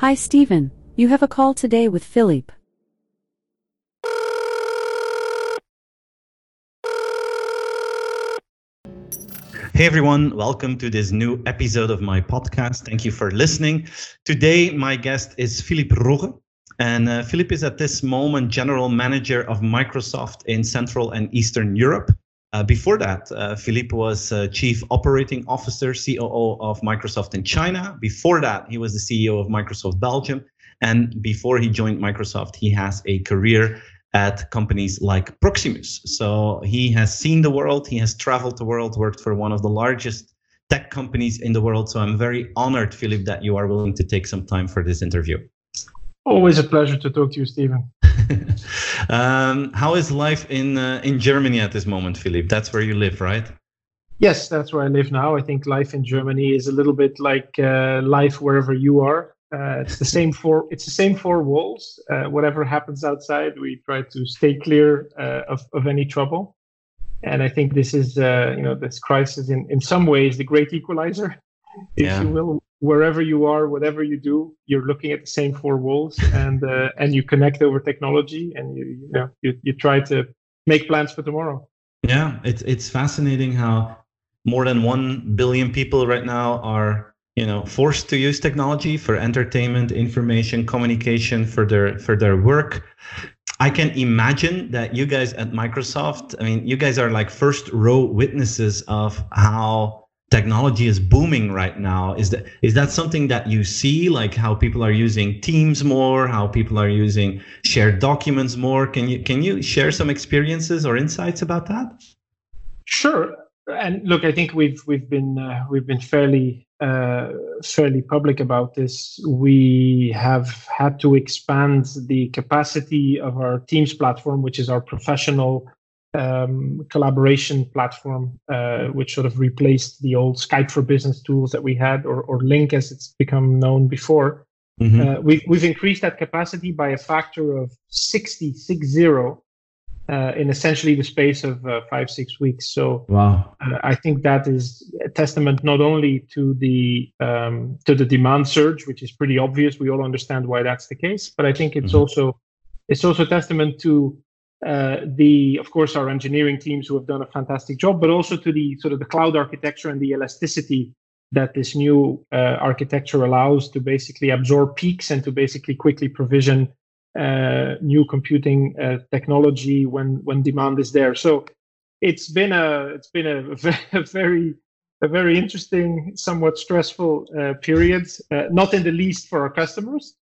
Hi Stephen, you have a call today with Philippe. Hey everyone, welcome to this new episode of my podcast. Thank you for listening. Today my guest is Philippe Rogge, and Philippe is at this moment General Manager of Microsoft in Central and Eastern Europe. Before that, Philippe was Chief Operating Officer, COO of Microsoft in China. Before that, he was the CEO of Microsoft Belgium, and before he joined Microsoft, he has a career at companies like Proximus. So he has seen the world, he has traveled the world, worked for one of the largest tech companies in the world. So I'm very honored, Philippe, that you are willing to take some time for this interview. Always a pleasure to talk to you, Stephen. How is life in Germany at this moment, Philippe? That's where you live, right? Yes, that's where I live now. I think life in Germany is a little bit like life wherever you are. It's the same four walls. Whatever happens outside, we try to stay clear of any trouble. And I think this is, this crisis in some ways the great equalizer, if you will. Wherever you are, whatever you do, you're looking at the same four walls, and you connect over technology, and you try to make plans for tomorrow. Yeah, it's fascinating how more than 1 billion people right now are forced to use technology for entertainment, information, communication, for their work. I can imagine that you guys at Microsoft, you guys are like first row witnesses of how technology is booming right now. Is that something that you see, like how people are using Teams more, how people are using shared documents more? Can you share some experiences or insights about that? Sure. And look, I think we've been fairly public about this. We have had to expand the capacity of our Teams platform, which is our professional collaboration platform, which sort of replaced the old Skype for Business tools that we had, or Link as it's become known before. Mm-hmm. We've increased that capacity by a factor of 60 in essentially the space of 5-6 weeks. So wow. I think that is a testament not only to the demand surge, which is pretty obvious. We all understand why that's the case, but I think it's mm-hmm. also testament to of course, our engineering teams who have done a fantastic job, but also to the sort of the cloud architecture and the elasticity that this new architecture allows to basically absorb peaks and to basically quickly provision new computing technology when demand is there. So it's been a very interesting, somewhat stressful period, not in the least for our customers.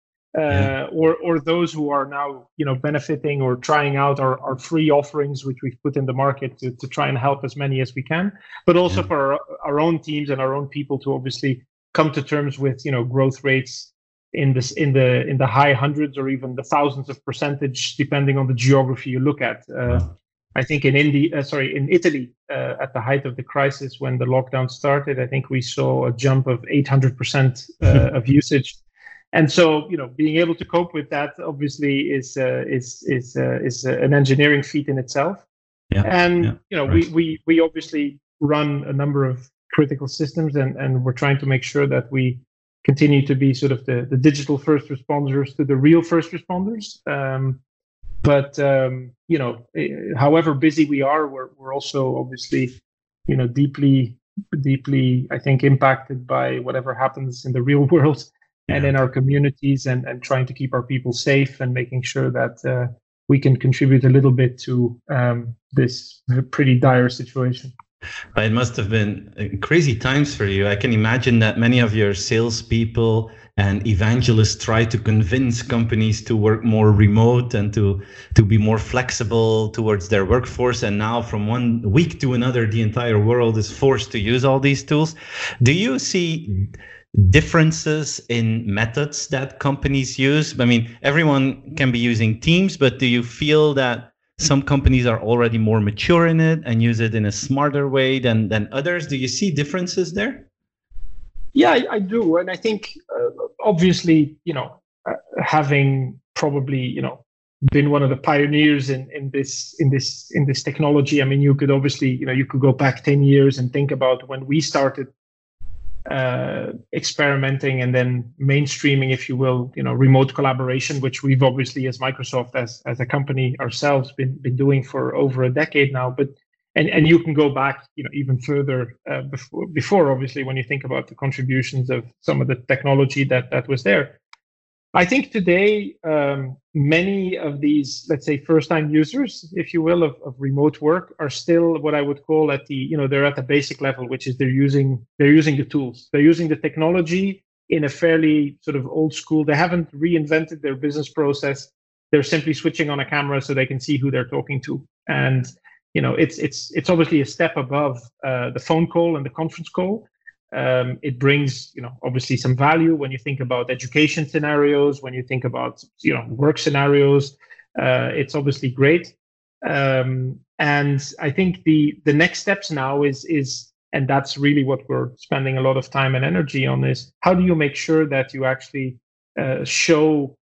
Or those who are now benefiting or trying out our free offerings, which we've put in the market to try and help as many as we can, but also for our own teams and our own people to obviously come to terms with growth rates in the high hundreds or even the thousands of percentage depending on the geography you look at. I think in Italy at the height of the crisis when the lockdown started, I think we saw a jump of 800% of usage. And so, being able to cope with that obviously is an engineering feat in itself. Yeah, and right. we obviously run a number of critical systems, and we're trying to make sure that we continue to be sort of the digital first responders to the real first responders. But however busy we are, we're also obviously deeply I think impacted by whatever happens in the real world. Yeah. And in our communities, and trying to keep our people safe and making sure that we can contribute a little bit to this pretty dire situation. It must have been crazy times for you. I can imagine that many of your salespeople and evangelists try to convince companies to work more remote and to be more flexible towards their workforce. And now from one week to another, the entire world is forced to use all these tools. Do you see differences in methods that companies use? Everyone can be using Teams, but do you feel that some companies are already more mature in it and use it in a smarter way than others? Do you see differences there? Yeah, I do. And I think, obviously, having probably, been one of the pioneers in this technology, you could go back 10 years and think about when we started experimenting and then mainstreaming, if you will, remote collaboration, which we've obviously as Microsoft, as a company ourselves, been doing for over a decade now. But and you can go back, even further before obviously, when you think about the contributions of some of the technology that was there. I think today, many of these, let's say, first-time users, if you will, of remote work are still what I would call at the, they're at the basic level, which is they're using the tools. They're using the technology in a fairly sort of old school. They haven't reinvented their business process. They're simply switching on a camera so they can see who they're talking to. And, it's obviously a step above the phone call and the conference call. It brings, obviously some value when you think about education scenarios, when you think about, work scenarios. It's obviously great. And I think the next steps now is, and that's really what we're spending a lot of time and energy on, is how do you make sure that you actually show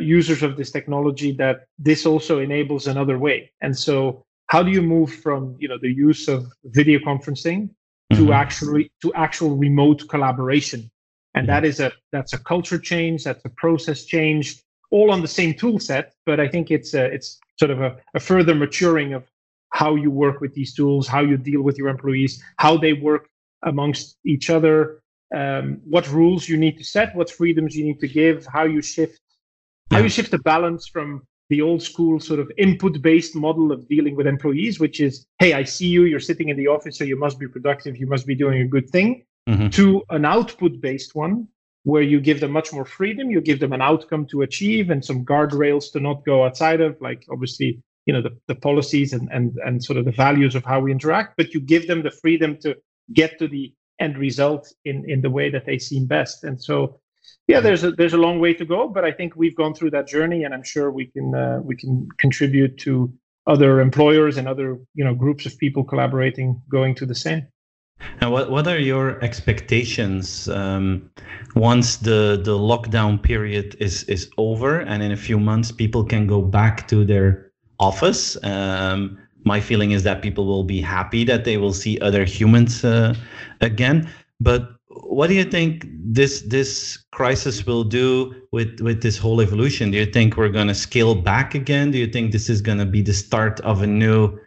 users of this technology that this also enables another way? And so how do you move from, the use of video conferencing to actual remote collaboration? And that's a culture change, that's a process change, all on the same tool set. But I think it's sort of a further maturing of how you work with these tools, how you deal with your employees, how they work amongst each other, what rules you need to set, what freedoms you need to give, how you shift the balance from the old school sort of input-based model of dealing with employees, which is, hey, I see you, you're sitting in the office, so you must be productive, you must be doing a good thing, to an output-based one, where you give them much more freedom, you give them an outcome to achieve and some guardrails to not go outside of, like obviously, the policies and sort of the values of how we interact, but you give them the freedom to get to the end result in the way that they seem best. And so yeah, there's a long way to go, but I think we've gone through that journey, and I'm sure we can contribute to other employers and other groups of people collaborating going to the same. And what are your expectations once the lockdown period is over, and in a few months people can go back to their office? My feeling is that people will be happy that they will see other humans again, but what do you think this crisis will do with this whole evolution? Do you think we're going to scale back again? Do you think this is going to be the start of a new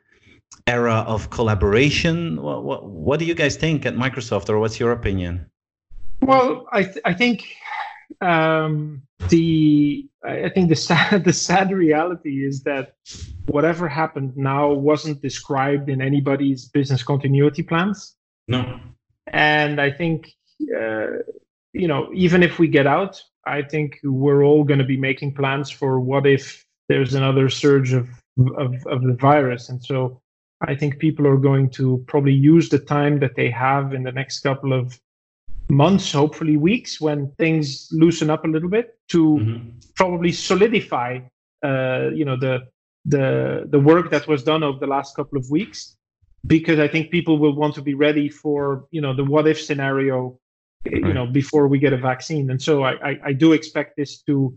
era of collaboration? What do you guys think at Microsoft, or what's your opinion? Well, I think the sad reality is that whatever happened now wasn't described in anybody's business continuity plans. No. And I think, even if we get out, I think we're all going to be making plans for what if there's another surge of the virus. And so I think people are going to probably use the time that they have in the next couple of months, hopefully weeks, when things loosen up a little bit, to probably solidify, the work that was done over the last couple of weeks. Because I think people will want to be ready for, the what-if scenario, before we get a vaccine. And so I do expect this to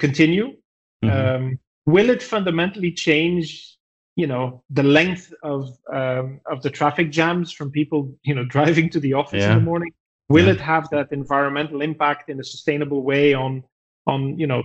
continue. Will it fundamentally change, the length of the traffic jams from people, driving to the office in the morning? Will it have that environmental impact in a sustainable way on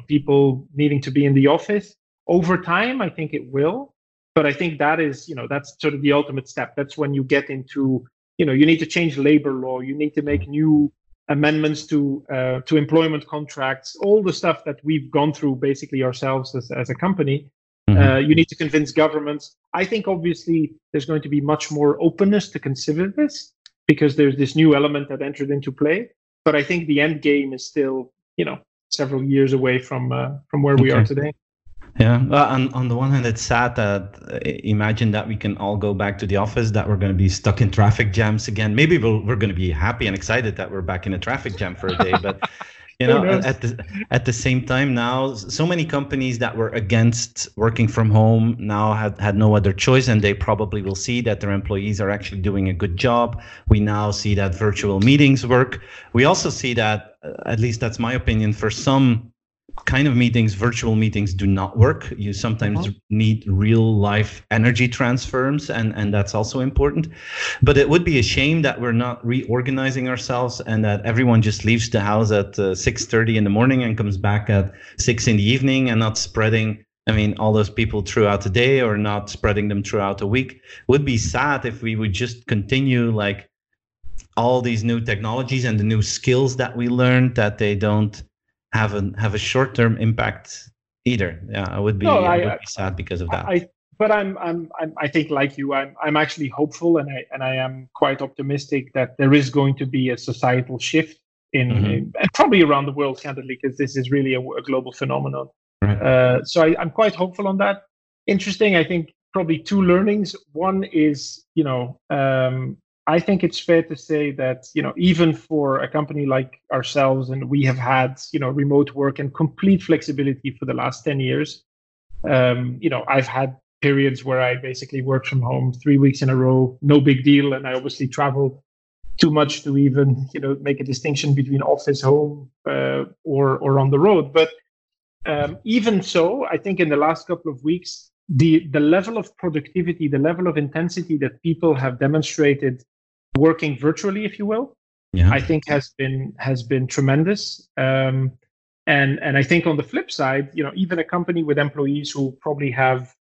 people needing to be in the office? Over time, I think it will. But I think that is, that's sort of the ultimate step. That's when you get into, you need to change labor law. You need to make new amendments to employment contracts, all the stuff that we've gone through basically ourselves as a company. You need to convince governments. I think obviously there's going to be much more openness to consider this because there's this new element that entered into play. But I think the end game is still, several years away from where we are today. Yeah. Well, on the one hand, it's sad that imagine that we can all go back to the office, that we're going to be stuck in traffic jams again. Maybe we're going to be happy and excited that we're back in a traffic jam for a day. But, at the same time now, so many companies that were against working from home now had no other choice. And they probably will see that their employees are actually doing a good job. We now see that virtual meetings work. We also see that, at least that's my opinion, for some kind of meetings, virtual meetings, do not work. You sometimes need real life energy transfers, and that's also important. But it would be a shame that we're not reorganizing ourselves and that everyone just leaves the house at 6:30 in the morning and comes back at 6 in the evening, and not spreading, I mean, all those people throughout the day, or not spreading them throughout the week. Would be sad if we would just continue like all these new technologies and the new skills that we learned, that they don't have a short-term impact either. Yeah, I would be sad because of that. I think like you, I'm actually hopeful, and I am quite optimistic that there is going to be a societal shift in, and probably around the world, candidly, because this is really a global phenomenon. Right. So I'm quite hopeful on that. Interesting. I think probably two learnings. One is, I think it's fair to say that, even for a company like ourselves, and we have had, remote work and complete flexibility for the last 10 years. I've had periods where I basically worked from home 3 weeks in a row, no big deal. And I obviously travel too much to even, make a distinction between office, home, or on the road. But even so, I think in the last couple of weeks, the level of productivity, the level of intensity that people have demonstrated working virtually, if you will, I think has been tremendous. And I think on the flip side, even a company with employees who probably have,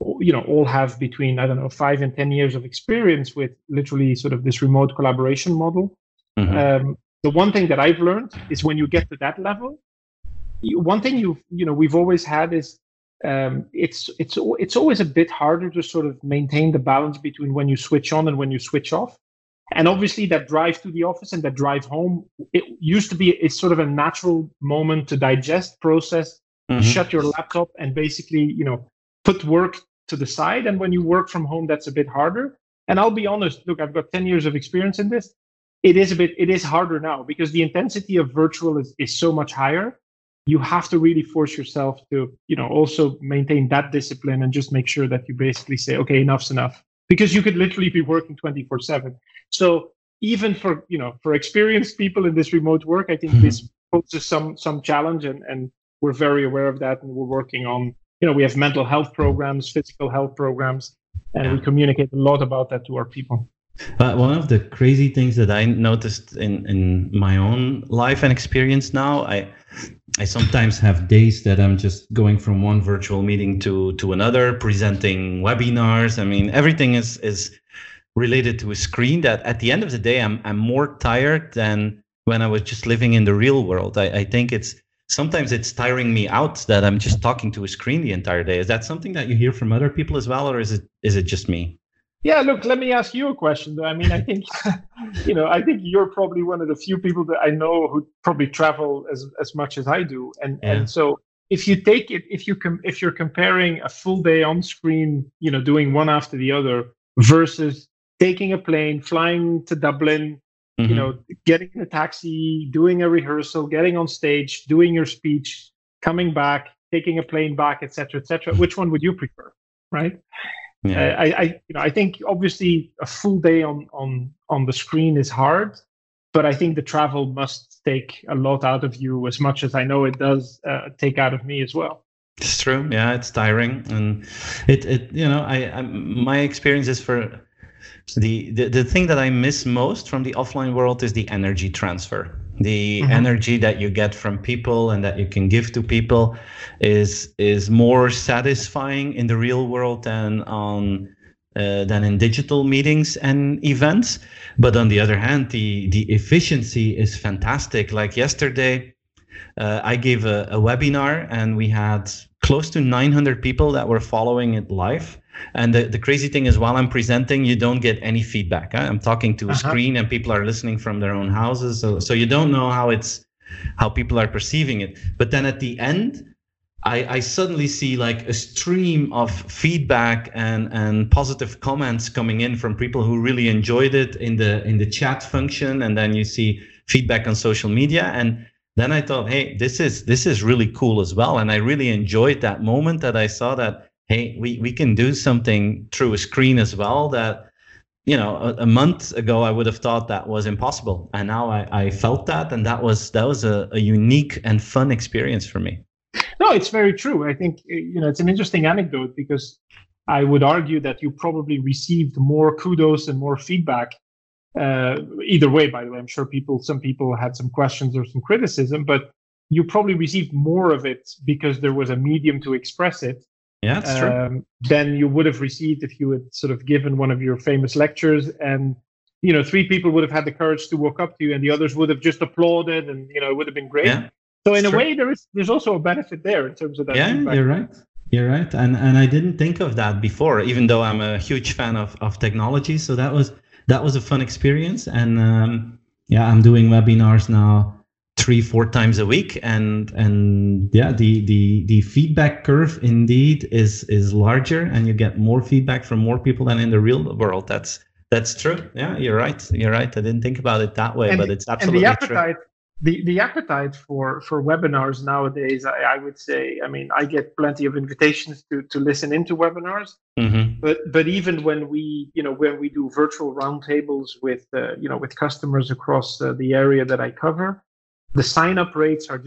all have between, 5 and 10 years of experience with literally sort of this remote collaboration model. The one thing that I've learned is when you get to that level, one thing we've always had is it's always a bit harder to sort of maintain the balance between when you switch on and when you switch off. And obviously that drive to the office and that drive home, it used to be, it's sort of a natural moment to digest, process, shut your laptop and basically, put work to the side. And when you work from home, that's a bit harder. And I'll be honest, look, I've got 10 years of experience in this. It is harder now because the intensity of virtual is so much higher. You have to really force yourself to, also maintain that discipline and just make sure that you basically say, okay, enough's enough, because you could literally be working 24/7. So even for, for experienced people in this remote work, I think this poses some challenge, and we're very aware of that. And we're working on, we have mental health programs, physical health programs, and we communicate a lot about that to our people. One of the crazy things that I noticed in my own life and experience now, I sometimes have days that I'm just going from one virtual meeting to another, presenting webinars. I mean, everything is related to a screen, that at the end of the day, I'm more tired than when I was just living in the real world. I think sometimes it's tiring me out that I'm just talking to a screen the entire day. Is that something that you hear from other people as well, or is it just me? Yeah, look, let me ask you a question, though. I mean, I think, I think you're probably one of the few people that I know who probably travel as much as I do. And so if you take it, if you're comparing a full day on screen, doing one after the other versus taking a plane, flying to Dublin, getting in a taxi, doing a rehearsal, getting on stage, doing your speech, coming back, taking a plane back, et cetera, which one would you prefer, right? Yeah. I think obviously a full day on the screen is hard, but I think the travel must take a lot out of you, as much as I know it does take out of me as well. It's true. Yeah, it's tiring, and I my experience is for the thing that I miss most from the offline world is the energy transfer. The energy that you get from people and that you can give to people is more satisfying in the real world than in digital meetings and events. But on the other hand, the efficiency is fantastic. Like yesterday, I gave a webinar and we had close to 900 people that were following it live. And the crazy thing is, while I'm presenting, you don't get any feedback. I'm talking to a screen, and people are listening from their own houses. So you don't know how people are perceiving it. But then at the end, I suddenly see like a stream of feedback and positive comments coming in from people who really enjoyed it in the chat function. And then you see feedback on social media. And then I thought, hey, this is really cool as well. And I really enjoyed that moment that I saw that, hey, we can do something through a screen as well that you know, a month ago, I would have thought that was impossible. And now I felt that, and that was a unique and fun experience for me. No, it's very true. I think, you know, it's an interesting anecdote because I would argue that you probably received more kudos and more feedback. Either way, by the way, I'm sure some people had some questions or some criticism, but you probably received more of it because there was a medium to express it. Yeah, that's true. Than you would have received if you had sort of given one of your famous lectures, and you know, 3 people would have had the courage to walk up to you, and the others would have just applauded, and you know, it would have been great. Yeah, so in a way, there's also a benefit there in terms of that. Yeah, feedback. You're right. And I didn't think of that before, even though I'm a huge fan of technology. So that was a fun experience, and I'm doing webinars now 3-4 times a week, and yeah, the feedback curve indeed is larger, and you get more feedback from more people than in the real world. That's true. Yeah, you're right. I didn't think about it that way, but it's absolutely true. The appetite for webinars nowadays, I would say, I mean, I get plenty of invitations to listen into webinars, mm-hmm. but even when we do virtual roundtables with customers across the area that I cover, the sign-up rates are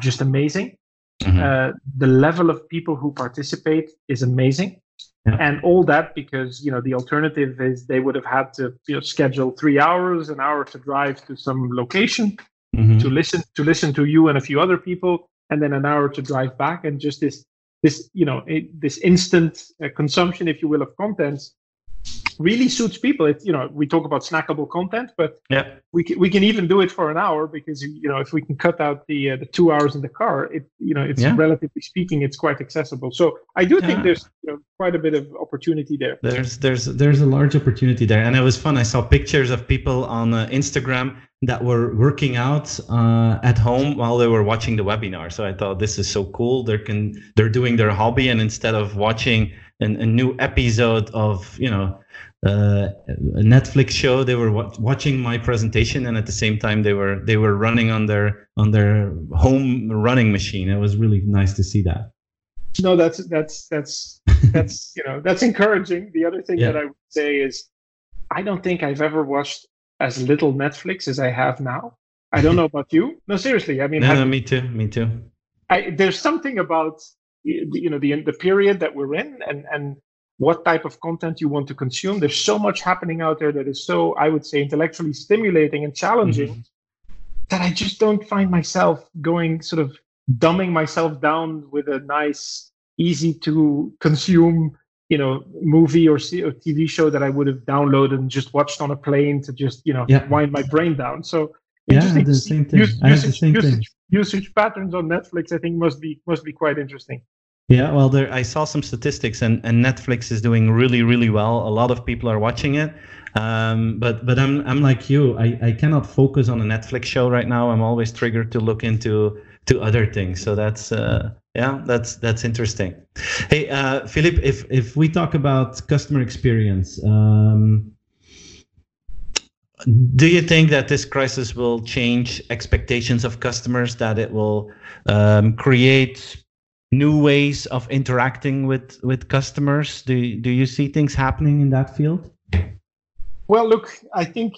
just amazing. Mm-hmm. The level of people who participate is amazing, and all that because you know the alternative is they would have had to schedule 3 hours, an hour to drive to some location, mm-hmm. to listen to you and a few other people, and then an hour to drive back, and just this instant consumption, if you will, of contents. Really suits people. It, you know, we talk about snackable content, but we can even do it for an hour because you know if we can cut out the 2 hours in the car, it you know it's relatively speaking, it's quite accessible. So I do think there's quite a bit of opportunity there. There's a large opportunity there, and it was fun. I saw pictures of people on Instagram that were working out at home while they were watching the webinar. So I thought this is so cool. They're doing their hobby, and instead of watching a new episode of a Netflix show, they were watching my presentation, and at the same time they were running on their home running machine. It was really nice to see that. No, that's that's that's encouraging. The other thing that I would say is I don't think I've ever watched as little Netflix as I have now. I don't know about you. No, seriously. I mean, me too. There's something about the period that we're in and what type of content you want to consume. There's so much happening out there that is so, I would say, intellectually stimulating and challenging mm-hmm. that I just don't find myself going sort of dumbing myself down with a nice, easy to consume, movie or TV show that I would have downloaded and just watched on a plane to just, wind my brain down. So the same thing. Usage patterns on Netflix, I think, must be quite interesting. Yeah, well, I saw some statistics, and Netflix is doing really, really well. A lot of people are watching it, but I'm like you. I cannot focus on a Netflix show right now. I'm always triggered to look into other things. So that's interesting. Hey, Philippe, if we talk about customer experience, do you think that this crisis will change expectations of customers? That it will create new ways of interacting with customers? Do you see things happening in that field? Well, look, I think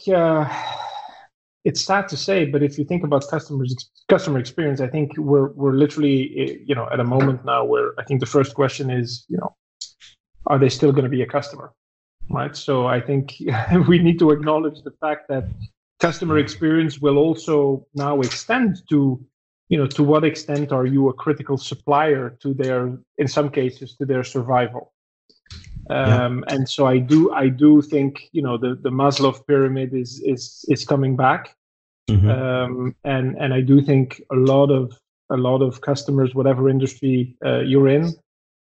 it's sad to say, but if you think about customer experience, I think we're literally at a moment now where I think the first question is are they still going to be a customer, right? So I think we need to acknowledge the fact that customer experience will also now extend to to what extent are you a critical supplier to their, in some cases, to their survival? And so I do think, the Maslow pyramid is coming back. Mm-hmm. And I do think a lot of customers, whatever industry you're in,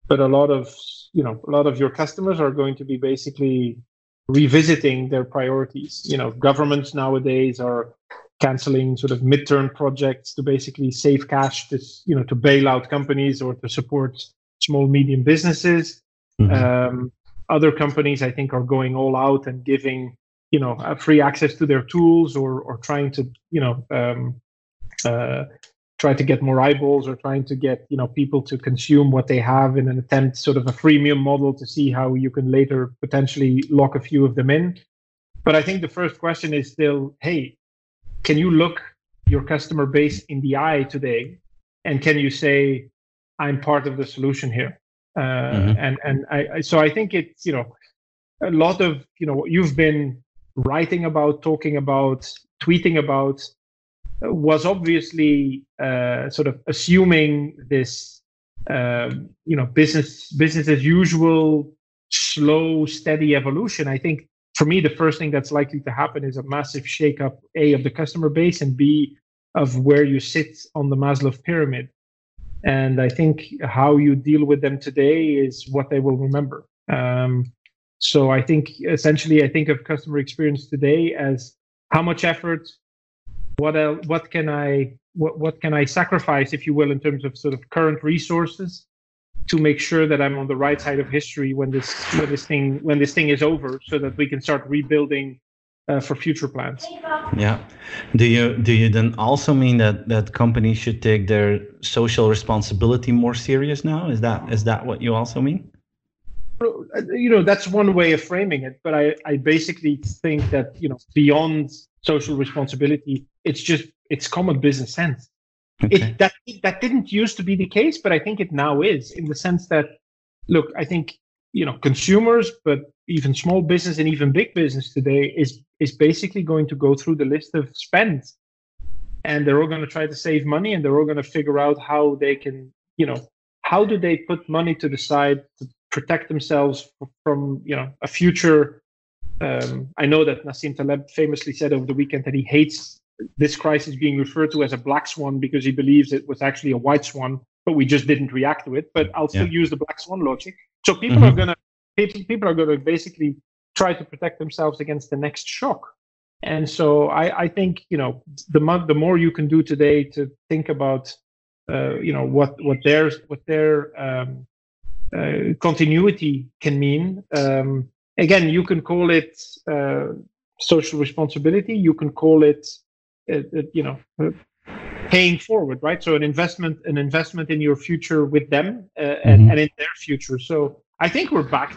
but a lot of your customers are going to be basically revisiting their priorities. Governments nowadays are canceling sort of midterm projects to basically save cash to bail out companies or to support small, medium businesses. Mm-hmm. Other companies, I think, are going all out and giving, free access to their tools or trying to, try to get more eyeballs or trying to get, people to consume what they have in an attempt, sort of a freemium model to see how you can later potentially lock a few of them in. But I think the first question is still, hey, can you look your customer base in the eye today? And can you say, I'm part of the solution here? So I think it's, a lot of, you've been writing about, talking about, tweeting about, was obviously sort of assuming this, business as usual, slow, steady evolution. I think for me, the first thing that's likely to happen is a massive shakeup, A, of the customer base, and B, of where you sit on the Maslow pyramid. And I think how you deal with them today is what they will remember. So I think essentially, I think of customer experience today as how much effort, what can I sacrifice, if you will, in terms of sort of current resources to make sure that I'm on the right side of history when this thing is over, so that we can start rebuilding for future plans. Yeah. Do you then also mean that companies should take their social responsibility more serious now? Is that what you also mean? That's one way of framing it, but I basically think that, beyond social responsibility, it's common business sense. Okay. That didn't used to be the case, but I think it now is, in the sense that, look, I think, consumers, but even small business and even big business today is basically going to go through the list of spends, and they're all going to try to save money, and they're all going to figure out how they can, how do they put money to the side to protect themselves from, a future. I know that Nassim Taleb famously said over the weekend that he hates this crisis being referred to as a black swan, because he believes it was actually a white swan, but we just didn't react to it. But I'll still use the black swan logic. So people are going to basically try to protect themselves against the next shock. And so I think, the more you can do today to think about, what their continuity can mean. Again, you can call it social responsibility. You can call it, paying forward, right? So an investment in your future with them and in their future. So I think we're back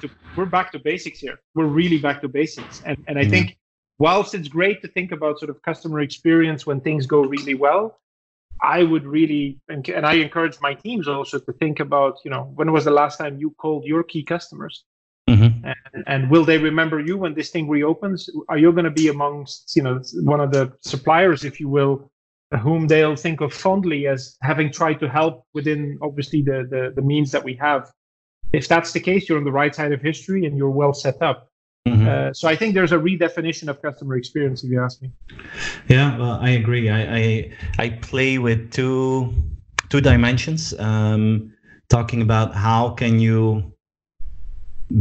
to basics here. We're really back to basics. And I think whilst it's great to think about sort of customer experience when things go really well, I would really, and I encourage my teams also to think about, when was the last time you called your key customers? And will they remember you when this thing reopens? Are you going to be amongst, one of the suppliers, if you will, whom they'll think of fondly as having tried to help within, obviously, the means that we have? If that's the case, you're on the right side of history and you're well set up. So I think there's a redefinition of customer experience, if you ask me. Yeah, well, I agree. I play with two dimensions, talking about how can you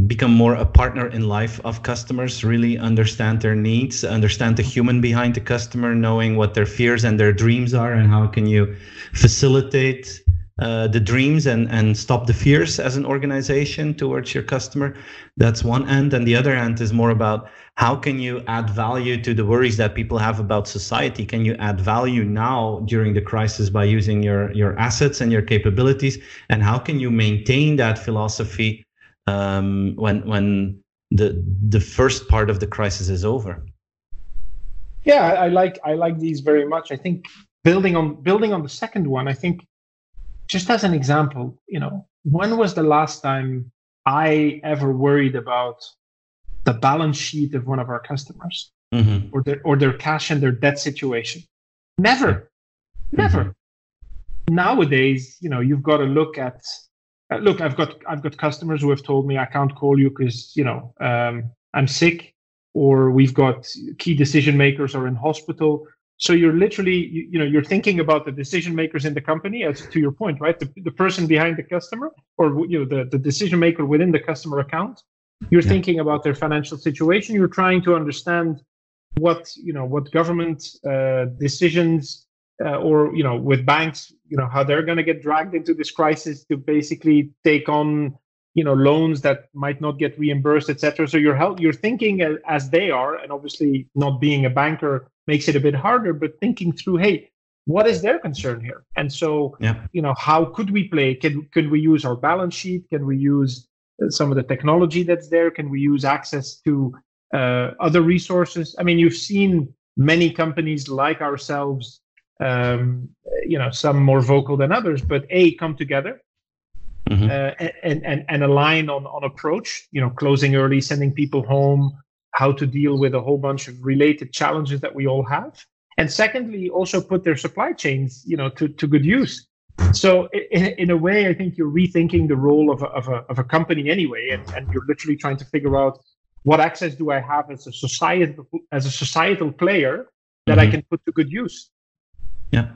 become more a partner in life of customers, really understand their needs, understand the human behind the customer, knowing what their fears and their dreams are, and how can you facilitate the dreams and stop the fears as an organization towards your customer. That's one end. And the other end is more about how can you add value to the worries that people have about society? Can you add value now during the crisis by using your assets and your capabilities? And how can you maintain that philosophy when the first part of the crisis is over? Yeah, I like these very much. I think building on the second one, I think, just as an example, when was the last time I ever worried about the balance sheet of one of our customers, or their cash and their debt situation? Never. Nowadays, you've got to look at. Look, I've got customers who have told me I can't call you because I'm sick, or we've got key decision makers are in hospital. So you're literally you're thinking about the decision makers in the company, as to your point, right? The person behind the customer, or the decision maker within the customer account. You're thinking about their financial situation. You're trying to understand what government decisions. Or with banks, how they're going to get dragged into this crisis to basically take on loans that might not get reimbursed, etc. So you're thinking as they are, and obviously not being a banker makes it a bit harder. But thinking through, hey, what is their concern here? And so how could we play? Could we use our balance sheet? Can we use some of the technology that's there? Can we use access to other resources. I mean, you've seen many companies like ourselves, some more vocal than others, but come together. Mm-hmm. and align on approach, closing early, sending people home, how to deal with a whole bunch of related challenges that we all have. And secondly, also put their supply chains, to good use. So in a way, I think you're rethinking the role of a company anyway, and you're literally trying to figure out what access do I have as a societal player that mm-hmm. I can put to good use. Yeah,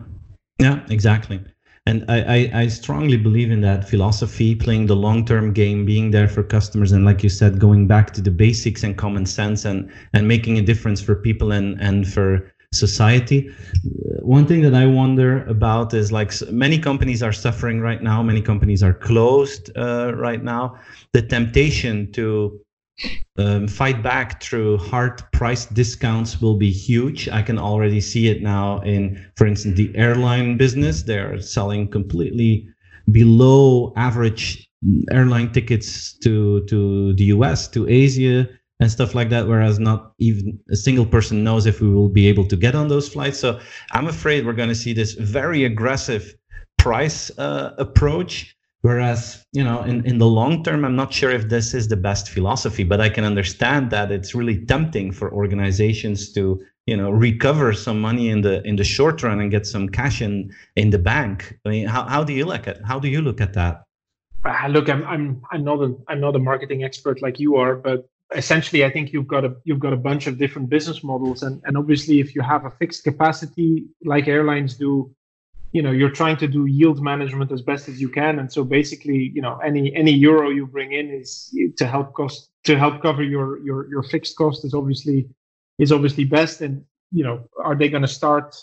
yeah, exactly. And I strongly believe in that philosophy, playing the long-term game, being there for customers, and like you said, going back to the basics and common sense and making a difference for people and for society. One thing that I wonder about is, like, many companies are suffering right now, many companies are closed right now. The temptation to fight back through hard price discounts will be huge. I can already see it now in, for instance, the airline business. They're selling completely below average airline tickets to the US, to Asia, and stuff like that, whereas not even a single person knows if we will be able to get on those flights. So I'm afraid we're going to see this very aggressive price approach. Whereas, in the long term, I'm not sure if this is the best philosophy, but I can understand that it's really tempting for organizations to, recover some money in the short run and get some cash in the bank. I mean, how do you look at that? Look, I'm not a marketing expert like you are, but essentially, I think you've got a bunch of different business models, and obviously, if you have a fixed capacity like airlines do, you're trying to do yield management as best as you can, and so basically, any euro you bring in is to help cover your fixed cost is obviously best. And are they going to start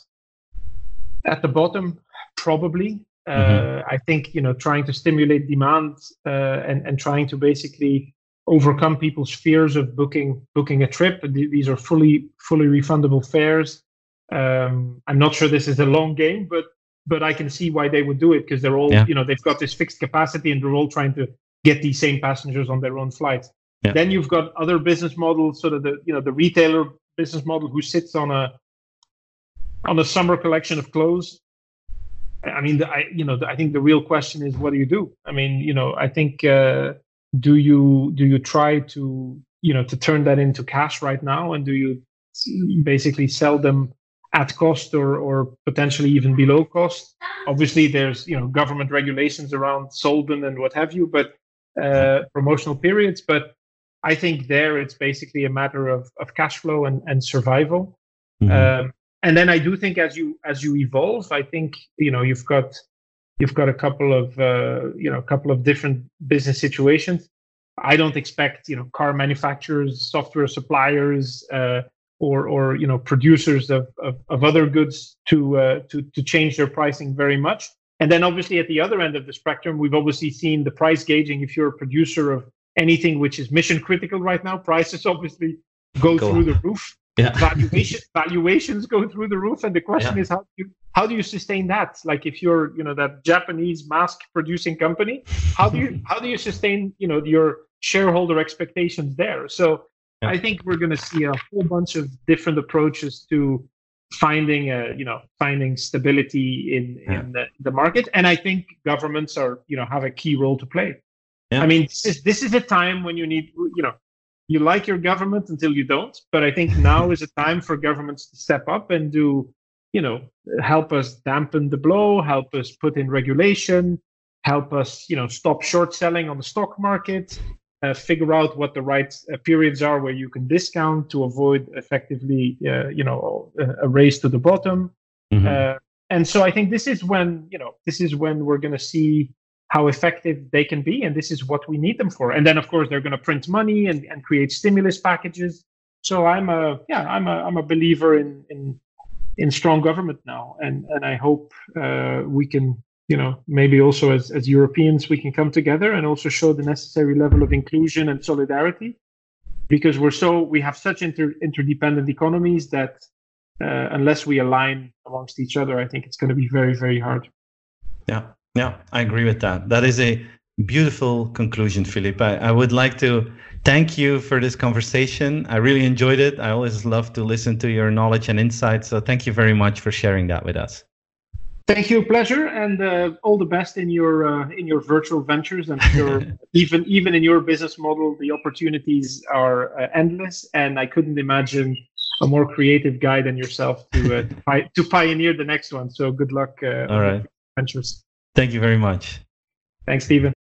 at the bottom? Probably. Mm-hmm. I think trying to stimulate demand and trying to basically overcome people's fears of booking a trip. These are fully refundable fares. I'm not sure this is a long game, but I can see why they would do it, because they're all, they've got this fixed capacity and they're all trying to get these same passengers on their own flights. Yeah. Then you've got other business models, sort of the retailer business model who sits on a summer collection of clothes. I mean, I think the real question is, what do you do? I mean, I think do you try to, to turn that into cash right now, and do you basically sell them at cost or potentially even below cost? Obviously, there's government regulations around solvent and what have you, but promotional periods. But I think there it's basically a matter of cash flow and survival. Mm-hmm. And then I do think as you evolve, I think you've got a couple of different business situations. I don't expect car manufacturers, software suppliers, or producers of other goods to change their pricing very much. And then obviously at the other end of the spectrum, we've obviously seen the price gouging. If you're a producer of anything which is mission critical right now, prices obviously go through the roof. Yeah. Valuations go through the roof, and the question is, how do you sustain that? Like, if you're that Japanese mask producing company, how do you sustain your shareholder expectations there? So. Yeah. I think we're going to see a whole bunch of different approaches to finding stability in the market, and I think governments are have a key role to play. Yeah. I mean, this is a time when you need you like your government until you don't, but I think now is a time for governments to step up and do help us dampen the blow, help us put in regulation, help us stop short selling on the stock market. Figure out what the right periods are where you can discount to avoid effectively, a race to the bottom. Mm-hmm. And so I think this is when we're going to see how effective they can be, and this is what we need them for. And then, of course, they're going to print money and create stimulus packages. So I'm a believer in strong government now, and I hope we can. Maybe also as Europeans, we can come together and also show the necessary level of inclusion and solidarity, because we have such interdependent economies that unless we align amongst each other, I think it's going to be very, very hard. Yeah, I agree with that. That is a Beautiful conclusion, Philippe. I would like to thank you for this conversation. I really enjoyed it. I always love to listen to your knowledge and insights. So thank you very much for sharing that with us. Thank you, pleasure, and all the best in your virtual ventures. I'm sure even in your business model, the opportunities are endless. And I couldn't imagine a more creative guy than yourself to pioneer the next one. So good luck. All right. Ventures. Thank you very much. Thanks, Steven.